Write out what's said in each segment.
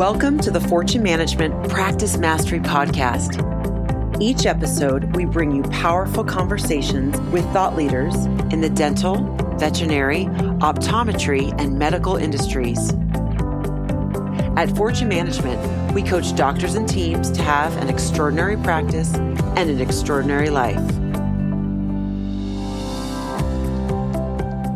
Welcome to the Fortune Management Practice Mastery Podcast. Each episode, we bring you powerful conversations with thought leaders in the dental, veterinary, optometry, and medical industries. At Fortune Management, we coach doctors and teams to have an extraordinary practice and an extraordinary life.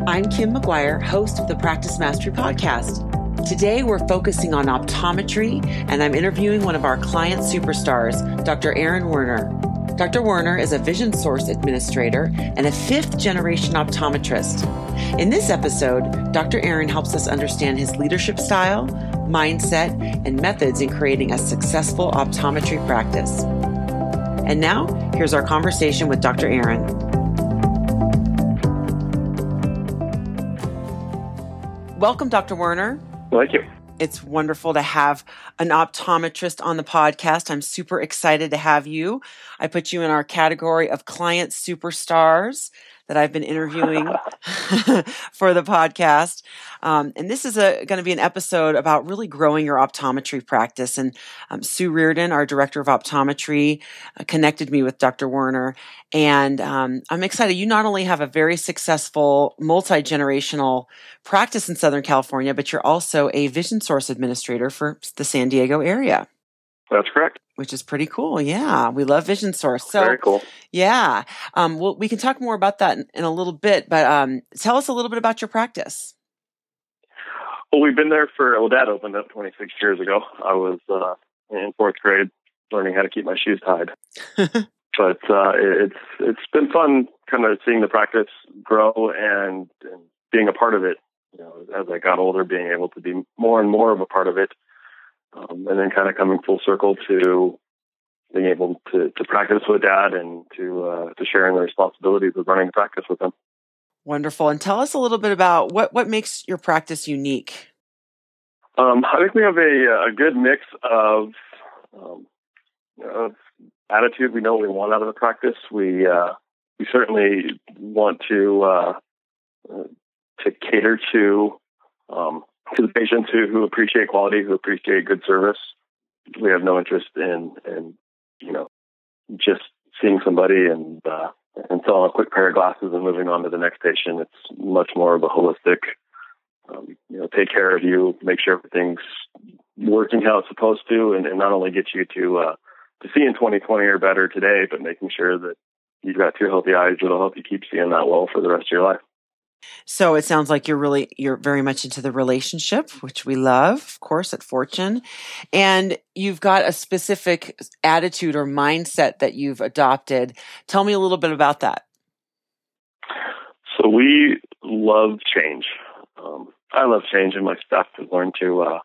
I'm Kim McGuire, host of the Practice Mastery Podcast. Today, we're focusing on optometry, and I'm interviewing one of our client superstars, Dr. Aaron Werner. Dr. Werner is a Vision Source administrator and a fifth-generation optometrist. In this episode, Dr. Aaron helps us understand his leadership style, mindset, and methods in creating a successful optometry practice. And now, here's our conversation with Dr. Aaron. Welcome, Dr. Werner. Thank you. It's wonderful to have an optometrist on the podcast. I'm super excited to have you. I put you in our category of client superstars that I've been interviewing for the podcast. And this is going to be an episode about really growing your optometry practice. And Sue Reardon, our director of optometry, connected me with Dr. Werner. And I'm excited. You not only have a very successful multi-generational practice in Southern California, but you're also a Vision Source administrator for the San Diego area. That's correct. Which is pretty cool. Yeah. We love Vision Source. So, very cool. Yeah. Well, we can talk more about that in a little bit, but tell us a little bit about your practice. Well, we've been there for, Dad opened up 26 years ago. I was in fourth grade learning how to keep my shoes tied. But it's been fun kind of seeing the practice grow and being a part of it. You know, as I got older, being able to be more and more of a part of it. And then kind of coming full circle to being able to practice with Dad and to sharing the responsibilities of running the practice with him. Wonderful. And tell us a little bit about what makes your practice unique. I think we have a good mix of attitude. We know what we want out of the practice. We certainly want to cater to the patients who appreciate quality, who appreciate good service. We have no interest in just seeing somebody and selling a quick pair of glasses and moving on to the next patient. It's much more of a holistic, take care of you, make sure everything's working how it's supposed to, and not only get you to see in 20/20 or better today, but making sure that you've got two healthy eyes that'll help you keep seeing that well for the rest of your life. So it sounds like you're very much into the relationship, which we love, of course, at Fortune. And you've got a specific attitude or mindset that you've adopted. Tell me a little bit about that. So we love change. I love change, and my staff has learned to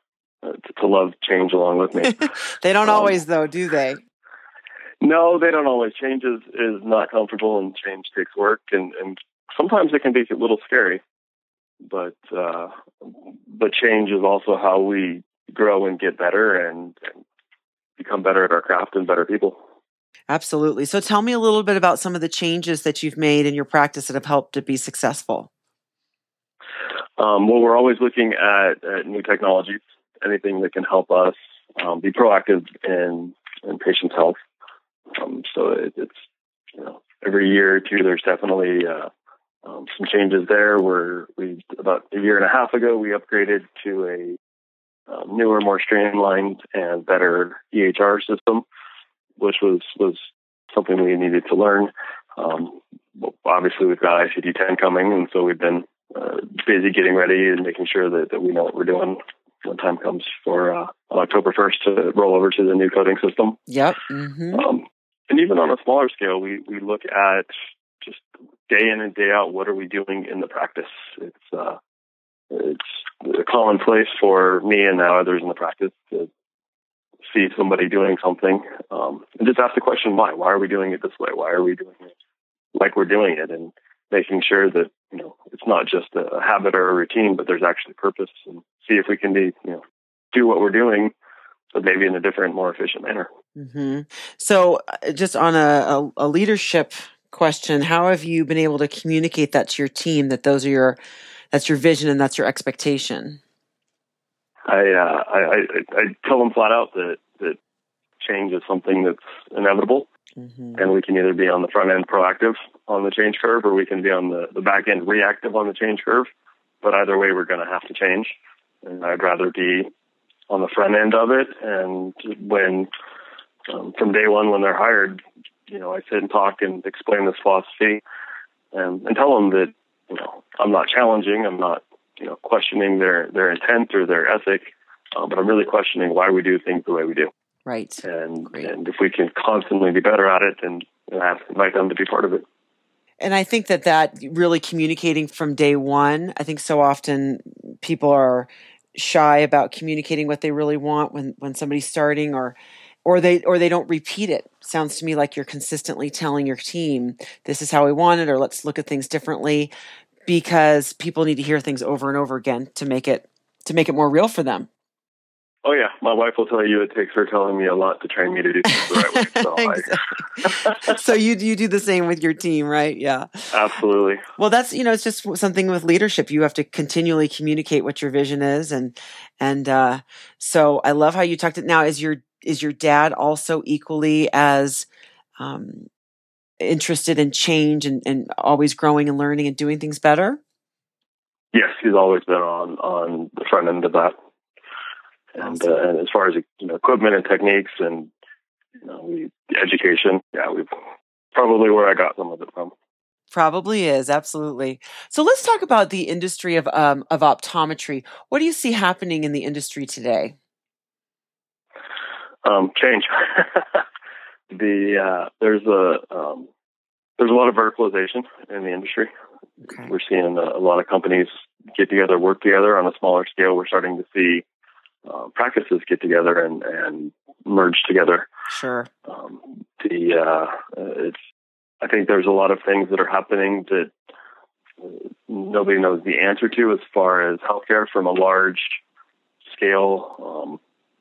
love change along with me. They don't always, though, do they? No, they don't always. Change is not comfortable, and change takes work, and sometimes it can be a little scary, but change is also how we grow and get better and become better at our craft and better people. Absolutely. So tell me a little bit about some of the changes that you've made in your practice that have helped to be successful. Well, we're always looking at new technologies, anything that can help us be proactive in patient health. So it's every year or two, there's definitely some changes there. About a year and a half ago, we upgraded to a newer, more streamlined and better EHR system, which was something we needed to learn. Obviously, we've got ICD-10 coming, and so we've been busy getting ready and making sure that we know what we're doing when time comes for October 1st to roll over to the new coding system. Yep. Mm-hmm. And even on a smaller scale, we look at just day in and day out, what are we doing in the practice? It's a commonplace for me and now others in the practice to see somebody doing something and just ask the question, why? Why are we doing it this way? Why are we doing it like we're doing it? And making sure that it's not just a habit or a routine, but there's actually purpose, and see if we can do what we're doing, but maybe in a different, more efficient manner. Mm-hmm. So, just on a leadership question, how have you been able to communicate that to your team, that that's your vision and that's your expectation? I tell them flat out that change is something that's inevitable, mm-hmm. and we can either be on the front end proactive on the change curve, or we can be on the back end reactive on the change curve. But either way, we're going to have to change, and I'd rather be on the front end of it. And when from day one when they're hired, you know, I sit and talk and explain this philosophy, and tell them that, you know, I'm not challenging, I'm not, you know, questioning their intent or their ethic, but I'm really questioning why we do things the way we do. Right. And if we can constantly be better at it, then I invite them to be part of it. And I think that really communicating from day one, I think so often people are shy about communicating what they really want when somebody's starting, or they don't repeat it. Sounds to me like you're consistently telling your team, this is how we want it, or let's look at things differently, because people need to hear things over and over again to make it more real for them. Oh yeah, my wife will tell you it takes her telling me a lot to train me to do things the right way. So, so you do the same with your team, right? Yeah, absolutely. Well, that's, you know, it's just something with leadership. You have to continually communicate what your vision is, and so I love how you talked it. Now, is your dad also equally as interested in change and always growing and learning and doing things better? Yes, he's always been on the front end of that. And as far as, you know, equipment and techniques and, you know, education, yeah, we've probably where I got some of it from. Probably is, absolutely. So let's talk about the industry of optometry. What do you see happening in the industry today? Change. There's a lot of verticalization in the industry. Okay. We're seeing a lot of companies get together, work together on a smaller scale. We're starting to see practices get together and merge together. Sure. I think there's a lot of things that are happening that nobody knows the answer to as far as healthcare from a large scale.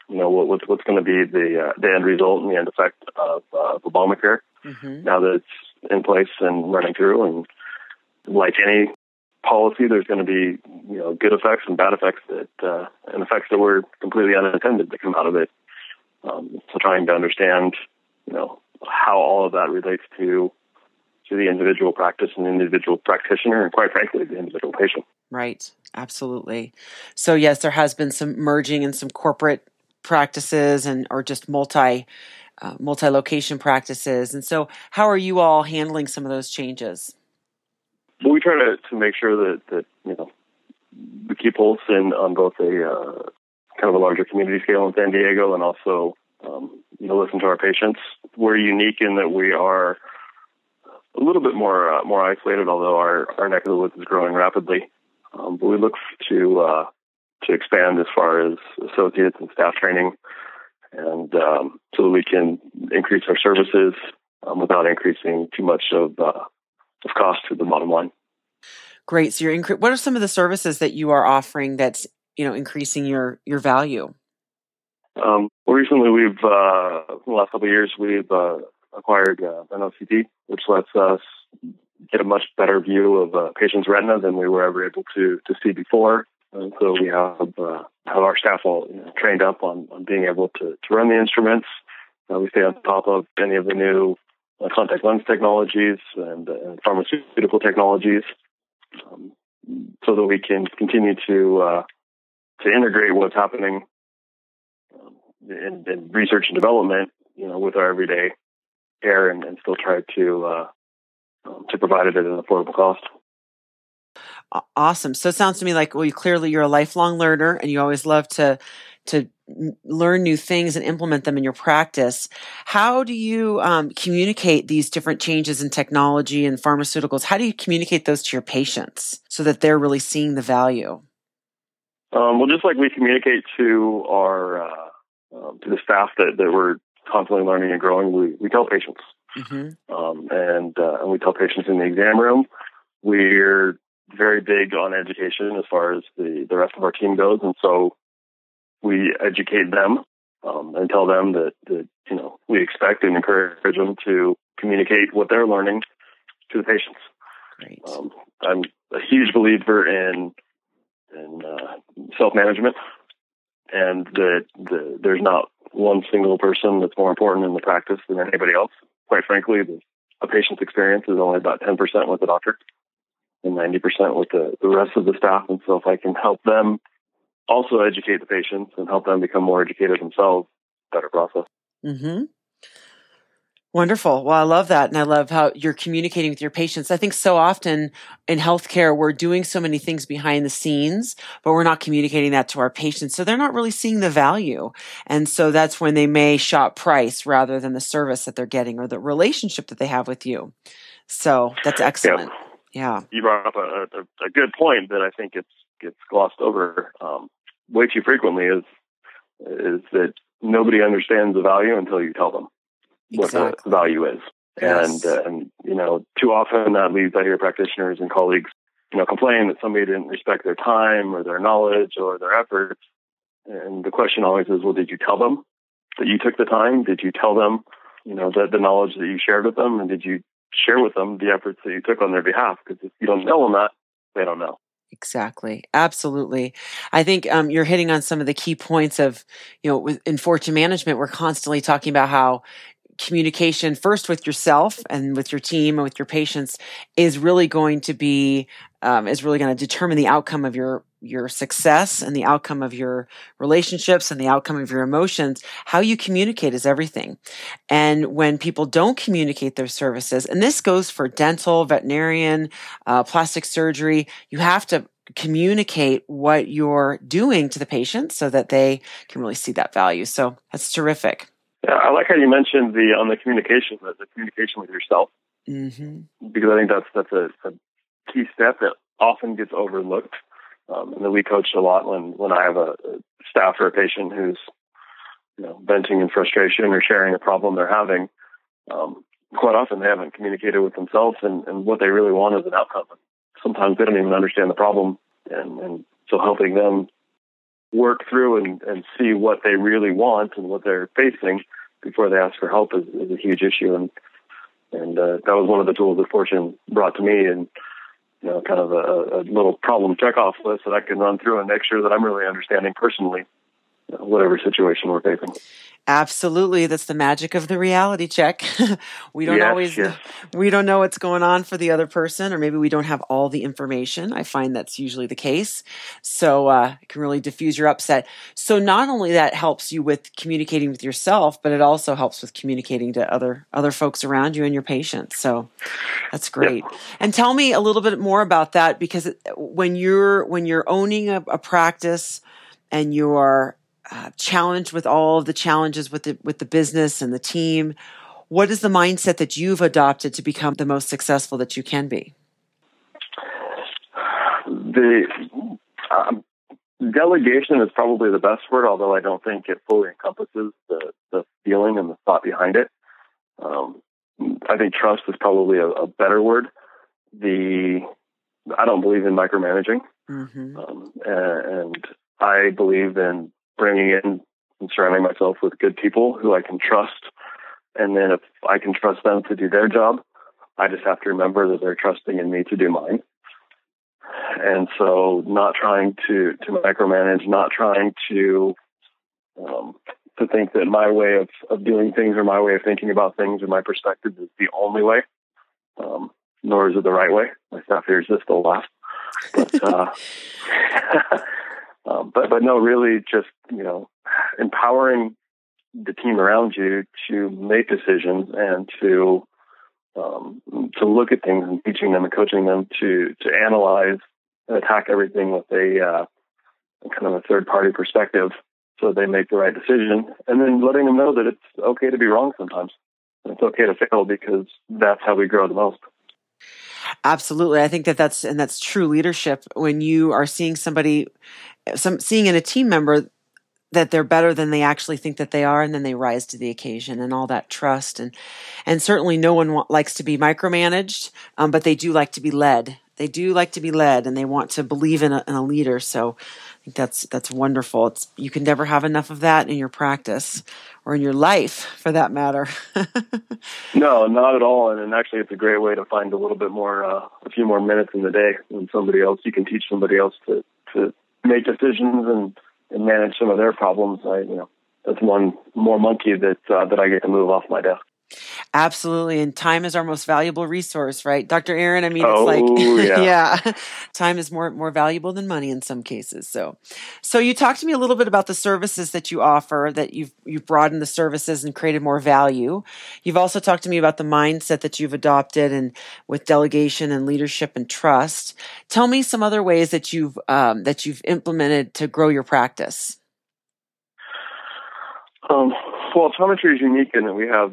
You know, what's going to be the end result and the end effect of Obamacare, mm-hmm. now that it's in place and running through. And like any policy, there's going to be, you know, good effects and bad effects and effects that were completely unintended that come out of it. So trying to understand, you know, how all of that relates to the individual practice and the individual practitioner, and quite frankly, the individual patient. Right. Absolutely. So yes, there has been some merging and some corporate practices or just multi-location practices. And so how are you all handling some of those changes? Well, we try to make sure that you know, we keep pulse on both kind of a larger community scale in San Diego, and also, you know, listen to our patients. We're unique in that we are a little bit more isolated, although our neck of the woods is growing rapidly. But we look to expand as far as associates and staff training, and so that we can increase our services without increasing too much of cost to the bottom line. Great. So what are some of the services that you are offering that's, you know, increasing your value? Well, recently we've, in the last couple of years, we've acquired NOCD, which lets us get a much better view of a patient's retina than we were ever able to see before. And so we have our staff all, you know, trained up on being able to run the instruments. We stay on top of any of the new contact lens technologies and pharmaceutical technologies, so that we can continue to integrate what's happening in research and development, you know, with our everyday care, and still try to provide it at an affordable cost. Awesome. So it sounds to me like, well, you're a lifelong learner, and you always love to learn new things and implement them in your practice. How do you communicate these different changes in technology and pharmaceuticals? How do you communicate those to your patients so that they're really seeing the value? Well, just like we communicate to to the staff that we're constantly learning and growing, we tell patients. Mm-hmm. And we tell patients in the exam room. We're very big on education as far as the rest of our team goes, and so we educate them and tell them that, you know, we expect and encourage them to communicate what they're learning to the patients. Great. I'm a huge believer in self-management, and that there's not one single person that's more important in the practice than anybody else. Quite frankly, a patient's experience is only about 10% with the doctor and 90% with the rest of the staff. And so if I can help them also educate the patients and help them become more educated themselves, better process. Mm-hmm. Wonderful. Well, I love that. And I love how you're communicating with your patients. I think so often in healthcare, we're doing so many things behind the scenes, but we're not communicating that to our patients. So they're not really seeing the value. And so that's when they may shop price rather than the service that they're getting or the relationship that they have with you. So that's excellent. Yeah. You brought up a good point that I think it's glossed over way too frequently is that nobody understands the value until you tell them. Exactly. What the value is. Yes. And you know, too often that leads, I hear practitioners and colleagues, you know, complain that somebody didn't respect their time or their knowledge or their efforts. And the question always is, well, did you tell them that you took the time? Did you tell them, you know, that the knowledge that you shared with them? And did you share with them the efforts that you took on their behalf? Because if you don't tell them that, they don't know. Exactly. Absolutely. I think you're hitting on some of the key points of, you know, in Fortune Management, we're constantly talking about how communication first with yourself and with your team and with your patients is really going to determine the outcome of your success and the outcome of your relationships and the outcome of your emotions. How you communicate is everything. And when people don't communicate their services, and this goes for dental, veterinarian, plastic surgery, you have to communicate what you're doing to the patient so that they can really see that value. So that's terrific. Yeah, I like how you mentioned on the communication, the communication with yourself, mm-hmm. because I think that's a key step that often gets overlooked, and that we coach a lot when I have a staff or a patient who's, you know, venting in frustration or sharing a problem they're having. Quite often they haven't communicated with themselves and what they really want is an outcome. Sometimes they don't even understand the problem, and so helping them work through and see what they really want and what they're facing before they ask for help is a huge issue. And that was one of the tools that Fortune brought to me, and, you know, kind of a little problem checkoff list that I can run through and make sure that I'm really understanding personally, you know, whatever situation we're facing. Absolutely. That's the magic of the reality check. We don't know what's going on for the other person, or maybe we don't have all the information. I find that's usually the case. So it can really diffuse your upset. So not only that helps you with communicating with yourself, but it also helps with communicating to other folks around you and your patients. So that's great. Yep. And tell me a little bit more about that, because when you're owning a practice and you are challenged with all of the challenges with the business and the team, what is the mindset that you've adopted to become the most successful that you can be? Delegation is probably the best word, although I don't think it fully encompasses the feeling and the thought behind it. I think trust is probably a better word. I don't believe in micromanaging, mm-hmm. And I believe in bringing in and surrounding myself with good people who I can trust. And then if I can trust them to do their job, I just have to remember that they're trusting in me to do mine. And so not trying to micromanage, not trying to think that my way of doing things or my way of thinking about things or my perspective is the only way, nor is it the right way. My staff hears this, they'll laugh. But, but no, really just, you know, empowering the team around you to make decisions and to look at things and teaching them and coaching them to analyze and attack everything with a kind of a third party perspective so they make the right decision, and then letting them know that it's okay to be wrong sometimes. And it's okay to fail, because that's how we grow the most. Absolutely. I think that's true leadership. When you are seeing seeing in a team member that they're better than they actually think that they are, and then they rise to the occasion, and all that trust. And certainly no one likes to be micromanaged, but they do like to be led. They do like to be led, and they want to believe in a leader. So I think that's wonderful. You can never have enough of that in your practice or in your life, for that matter. No, not at all. And actually, it's a great way to find a little bit more, a few more minutes in the day when you can teach somebody else to make decisions and and manage some of their problems, that's one more monkey that I get to move off my desk. Absolutely. And time is our most valuable resource, right? Dr. Aaron, time is more valuable than money in some cases. So you talked to me a little bit about the services that you offer, that you've broadened the services and created more value. You've also talked to me about the mindset that you've adopted and with delegation and leadership and trust. Tell me some other ways that you've implemented to grow your practice. Well, optometry is unique in that we have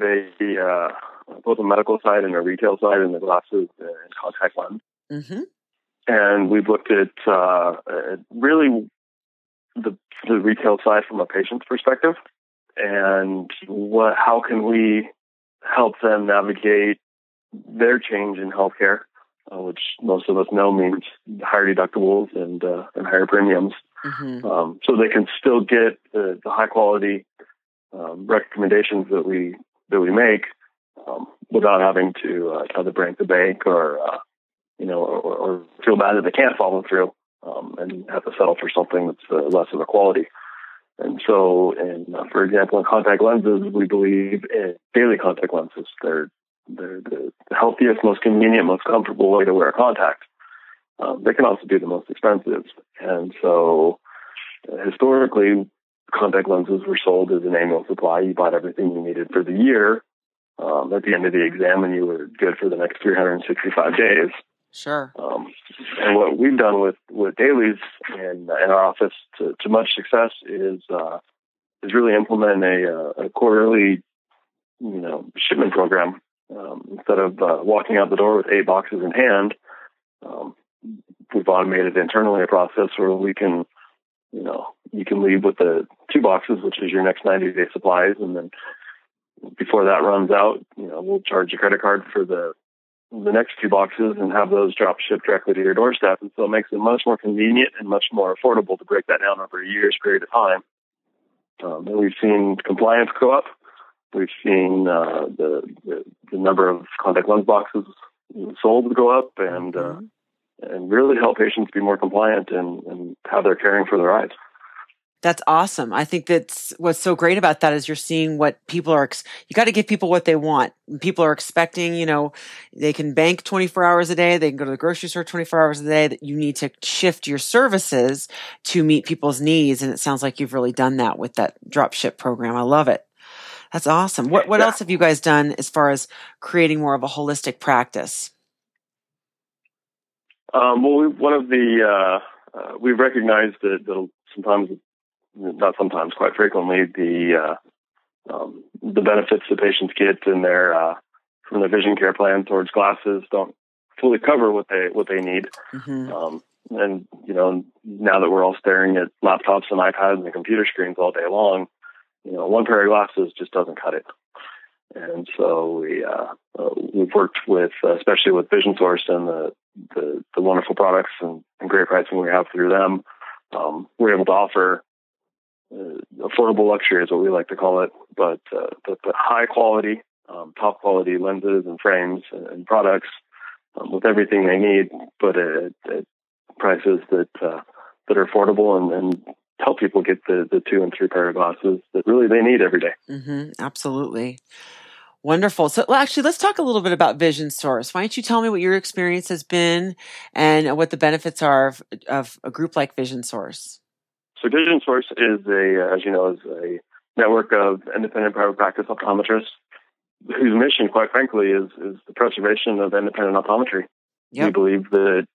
both a medical side and a retail side in the glasses and contact lens. Mm-hmm. And we've looked at really the retail side from a patient's perspective, and how can we help them navigate their change in healthcare, which most of us know means higher deductibles and higher premiums, mm-hmm. So they can still get the high quality recommendations that we make without having to either break the bank or feel bad that they can't follow through and have to settle for something that's less of a quality. And so, for example, in contact lenses, we believe in daily contact lenses. They're the healthiest, most convenient, most comfortable way to wear a contact. They can also be the most expensive. And so, historically, contact lenses were sold as an annual supply. You bought everything you needed for the year. At the end of the exam, and you were good for the next 365 days. Sure. And what we've done with dailies in our office to much success is really implement a quarterly, shipment program. Instead of walking out the door with 8 boxes in hand, we've automated internally a process where we can. You can leave with the 2 boxes, which is your next 90-day supplies, and then before that runs out, we'll charge your credit card for the next 2 boxes and have those drop shipped directly to your doorstep. And so it makes it much more convenient and much more affordable to break that down over a year's period of time. And we've seen compliance go up. We've seen the number of contact lens boxes sold go up, and really help patients be more compliant and how they're caring for their eyes. That's awesome. I think that's what's so great about that is you're seeing what people are, you got to give people what they want. People are expecting, they can bank 24 hours a day. They can go to the grocery store 24 hours a day. That you need to shift your services to meet people's needs. And it sounds like you've really done that with that drop ship program. I love it. That's awesome. What else have you guys done as far as creating more of a holistic practice? We've recognized that quite frequently, the benefits that patients get in their from their vision care plan towards glasses don't fully cover what they need. Mm-hmm. Now that we're all staring at laptops and iPads and computer screens all day long, one pair of glasses just doesn't cut it. And so we've worked with, especially with Vision Source and the wonderful products and great pricing we have through them. We're able to offer affordable luxury is what we like to call it, but high quality, top quality lenses and frames and products with everything they need, but at prices that are affordable and help people get the 2 and 3 pair of glasses that really they need every day. Mm-hmm, absolutely. Wonderful. So actually, let's talk a little bit about Vision Source. Why don't you tell me what your experience has been and what the benefits are of a group like Vision Source? So Vision Source is a network of independent private practice optometrists whose mission, quite frankly, is the preservation of independent optometry. Yep. We believe that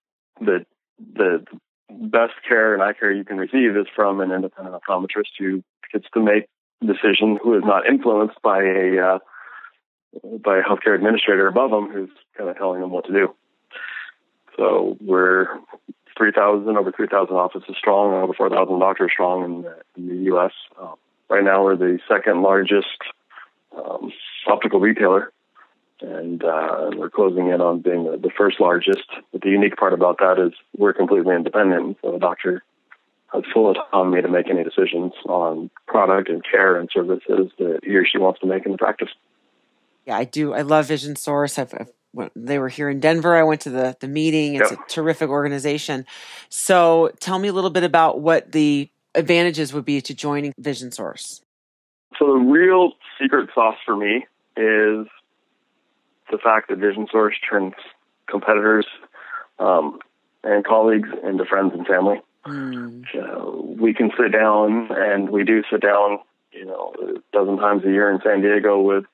the best care and eye care you can receive is from an independent optometrist who gets to make decisions, who is not influenced by a healthcare administrator above them who's kind of telling them what to do. So we're over 3,000 offices strong, over 4,000 doctors strong in the U.S. Right now we're the second largest optical retailer, and we're closing in on being the first largest. But the unique part about that is we're completely independent, so a doctor has full autonomy to make any decisions on product and care and services that he or she wants to make in the practice. Yeah, I do. I love Vision Source. They were here in Denver. I went to the meeting. It's a terrific organization. So tell me a little bit about what the advantages would be to joining Vision Source? So the real secret sauce for me is the fact that Vision Source turns competitors and colleagues into friends and family. Mm. So we can sit down, and we do sit down, you know, a dozen times a year in San Diego with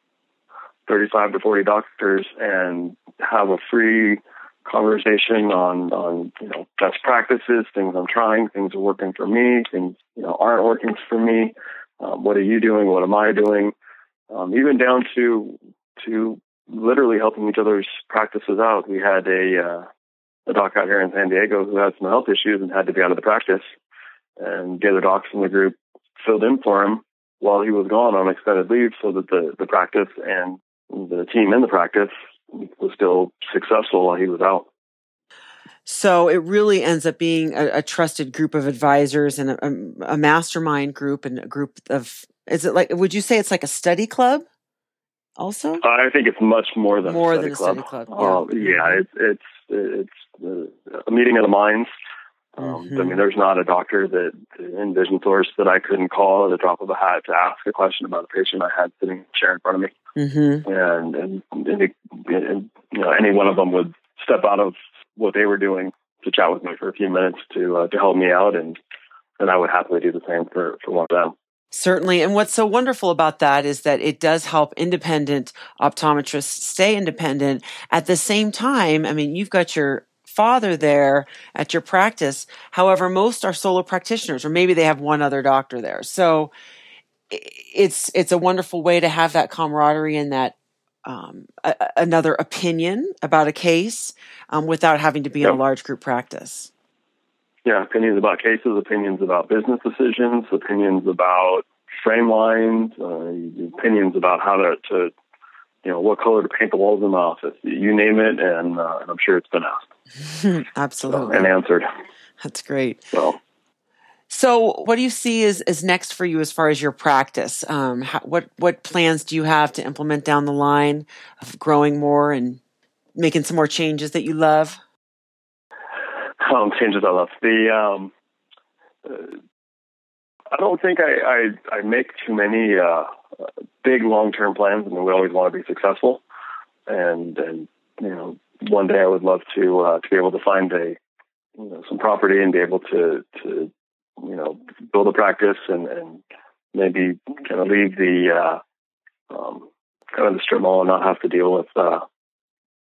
35 to 40 doctors and have a free conversation on, you know, best practices, things I'm trying, things are working for me, things, you know, aren't working for me. What are you doing? What am I doing? Even down to literally helping each other's practices out. We had a doc out here in San Diego who had some health issues and had to be out of the practice, and the other docs in the group filled in for him while he was gone on extended leave, so that the practice and the team in the practice was still successful while he was out. So it really ends up being a trusted group of advisors and a mastermind group and a group of, is it like, would you say it's like a study club also? I think it's much more than a study club. Yeah, it's a meeting of the minds. I mean, there's not a doctor that in Vision Source that I couldn't call at the drop of a hat to ask a question about a patient I had sitting in a chair in front of me. Mm-hmm. And you know, any one of them would step out of what they were doing to chat with me for a few minutes to help me out, and I would happily do the same for one of them. Certainly. And what's so wonderful about that is that it does help independent optometrists stay independent. At the same time, I mean, you've got your father there at your practice. However, most are solo practitioners, or maybe they have one other doctor there. So it's a wonderful way to have that camaraderie and that another opinion about a case without having to be in a large group practice. Yeah, opinions about cases, opinions about business decisions, opinions about frame lines, opinions about how to you know, what color to paint the walls in the office. You name it, and I'm sure it's been asked. Absolutely. And answered. That's great. So what do you see is next for you as far as your practice? What plans do you have to implement down the line of growing more and making some more changes that you love? Changes I love. I don't think I make too many big long-term plans. I mean, we always want to be successful, and you know, one day I would love to be able to find some property and be able to you know, build a practice and maybe kind of leave the strip mall and not have to deal with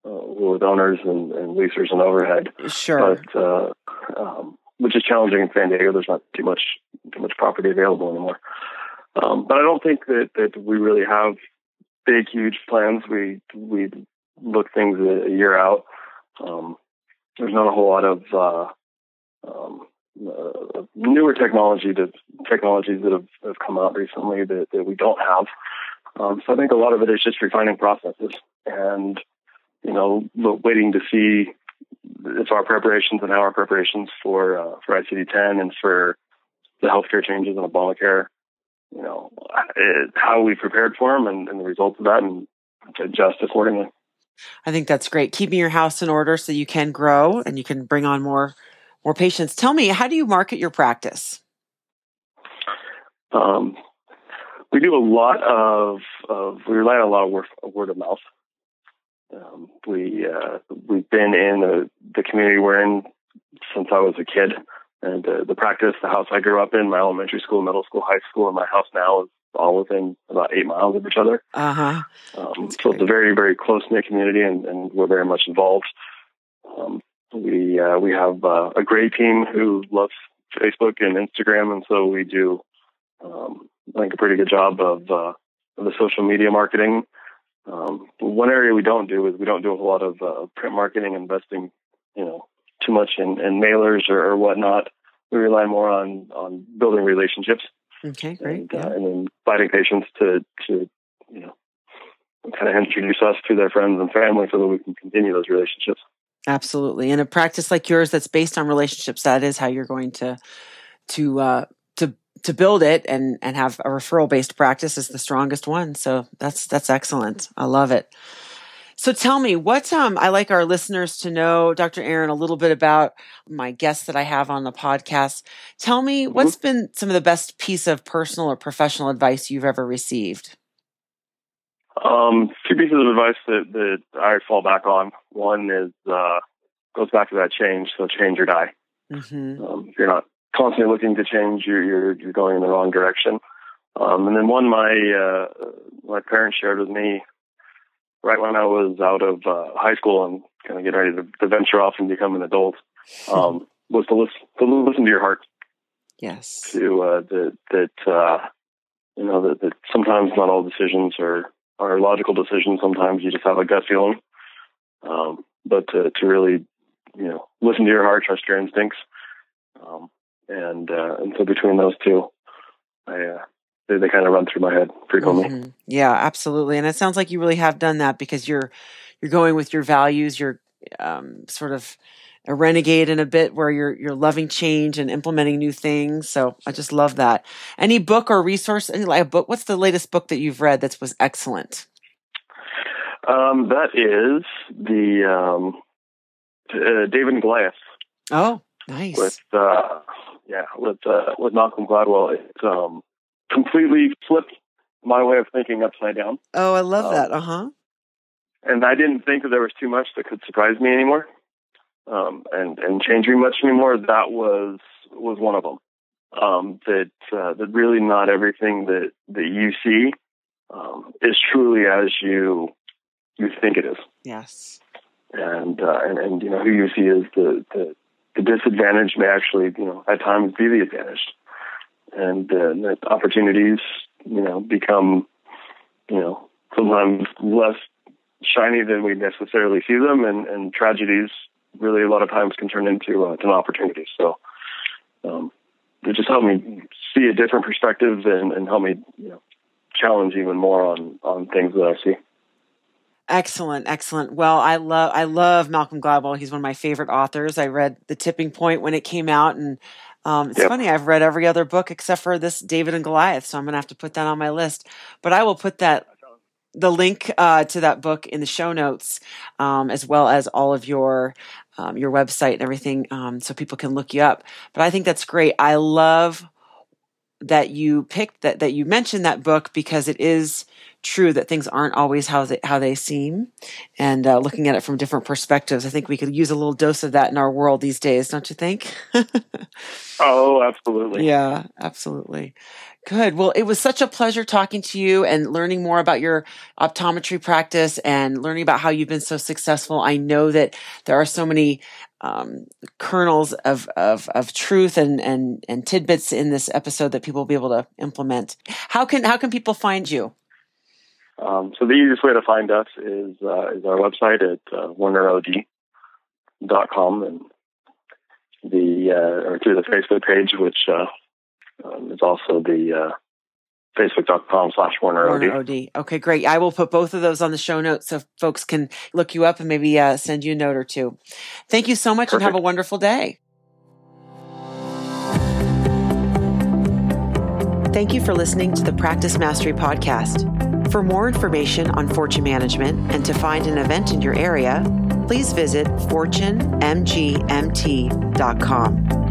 owners and leasers and overhead. Sure, but which is challenging in San Diego. There's not too much property available anymore. But I don't think that we really have big, huge plans. We look things a year out. There's not a whole lot of newer technologies that have come out recently that we don't have. So I think a lot of it is just refining processes and, you know, waiting to see if our preparations and how our preparations for ICD-10 and for the healthcare changes in Obamacare, you know, how we prepared for them and the results of that, and adjust accordingly. I think that's great. Keeping your house in order so you can grow and you can bring on more patients. Tell me, how do you market your practice? We do a lot of we rely on a lot of word of mouth. We've been in the community we're in since I was a kid, and the practice, the house I grew up in, my elementary school, middle school, high school, and my house now is all within about 8 miles of each other. Uh-huh. So it's a very, very close-knit community, and we're very much involved. We have a great team who loves Facebook and Instagram, and so we do, I think, a pretty good job of the social media marketing. One area we don't do is we don't do a whole lot of print marketing, investing, you know, too much in mailers or whatnot. We rely more on building relationships. Okay, great. And inviting patients to you know, kind of introduce us to their friends and family so that we can continue those relationships. Absolutely. And a practice like yours that's based on relationships, that is how you're going to build it and have a referral-based practice is the strongest one. So that's excellent. I love it. So tell me, what I like our listeners to know, Dr. Aaron, a little bit about my guests that I have on the podcast. Tell me, what's been some of the best piece of personal or professional advice you've ever received? Two pieces of advice that I fall back on. One is goes back to that change. So change or die. Mm-hmm. If you're not constantly looking to change, you're going in the wrong direction. And then one my parents shared with me right when I was out of high school and kind of getting ready to venture off and become an adult, was to listen to your heart. Yes. That sometimes not all decisions are logical decisions. Sometimes you just have a gut feeling. But to really, listen to your heart, trust your instincts. And so between those two, they kind of run through my head frequently. Mm-hmm. Yeah, absolutely. And it sounds like you really have done that, because you're going with your values. You're sort of a renegade in a bit, where you're loving change and implementing new things. So I just love that. Any book or resource? What's the latest book that you've read that was excellent? That is the David and Goliath. Oh, nice. With Malcolm Gladwell. It's completely flipped my way of thinking upside down. Oh, I love that. And I didn't think that there was too much that could surprise me anymore, and change me much anymore. That was one of them. That really not everything that you see is truly as you think it is. Yes. And who you see is the disadvantage may actually at times be the advantage. And the opportunities, become, sometimes less shiny than we necessarily see them, and tragedies really a lot of times can turn into an opportunity. So it just helped me see a different perspective, and help me challenge even more on things that I see. Excellent. Well, I love Malcolm Gladwell. He's one of my favorite authors. I read The Tipping Point when it came out, and it's funny, I've read every other book except for this David and Goliath, so I'm going to have to put that on my list. But I will put the link to that book in the show notes, as well as all of your website and everything, so people can look you up. But I think that's great. I love that you picked that you mentioned that book, because it is true that things aren't always how they seem, and looking at it from different perspectives. I think we could use a little dose of that in our world these days, don't you think? Oh, absolutely. Yeah, absolutely. Good. Well, it was such a pleasure talking to you and learning more about your optometry practice and learning about how you've been so successful. I know that there are so many kernels of truth and tidbits in this episode that people will be able to implement. How can people find you? So the easiest way to find us is our website at WernerLG.com, and or through the Facebook page, which is also the Facebook.com/WernerLG. Okay, great. I will put both of those on the show notes so folks can look you up and maybe send you a note or two. Thank you so much. Perfect. And have a wonderful day. Thank you for listening to the Practice Mastery Podcast. For more information on Fortune Management and to find an event in your area, please visit fortunemgmt.com.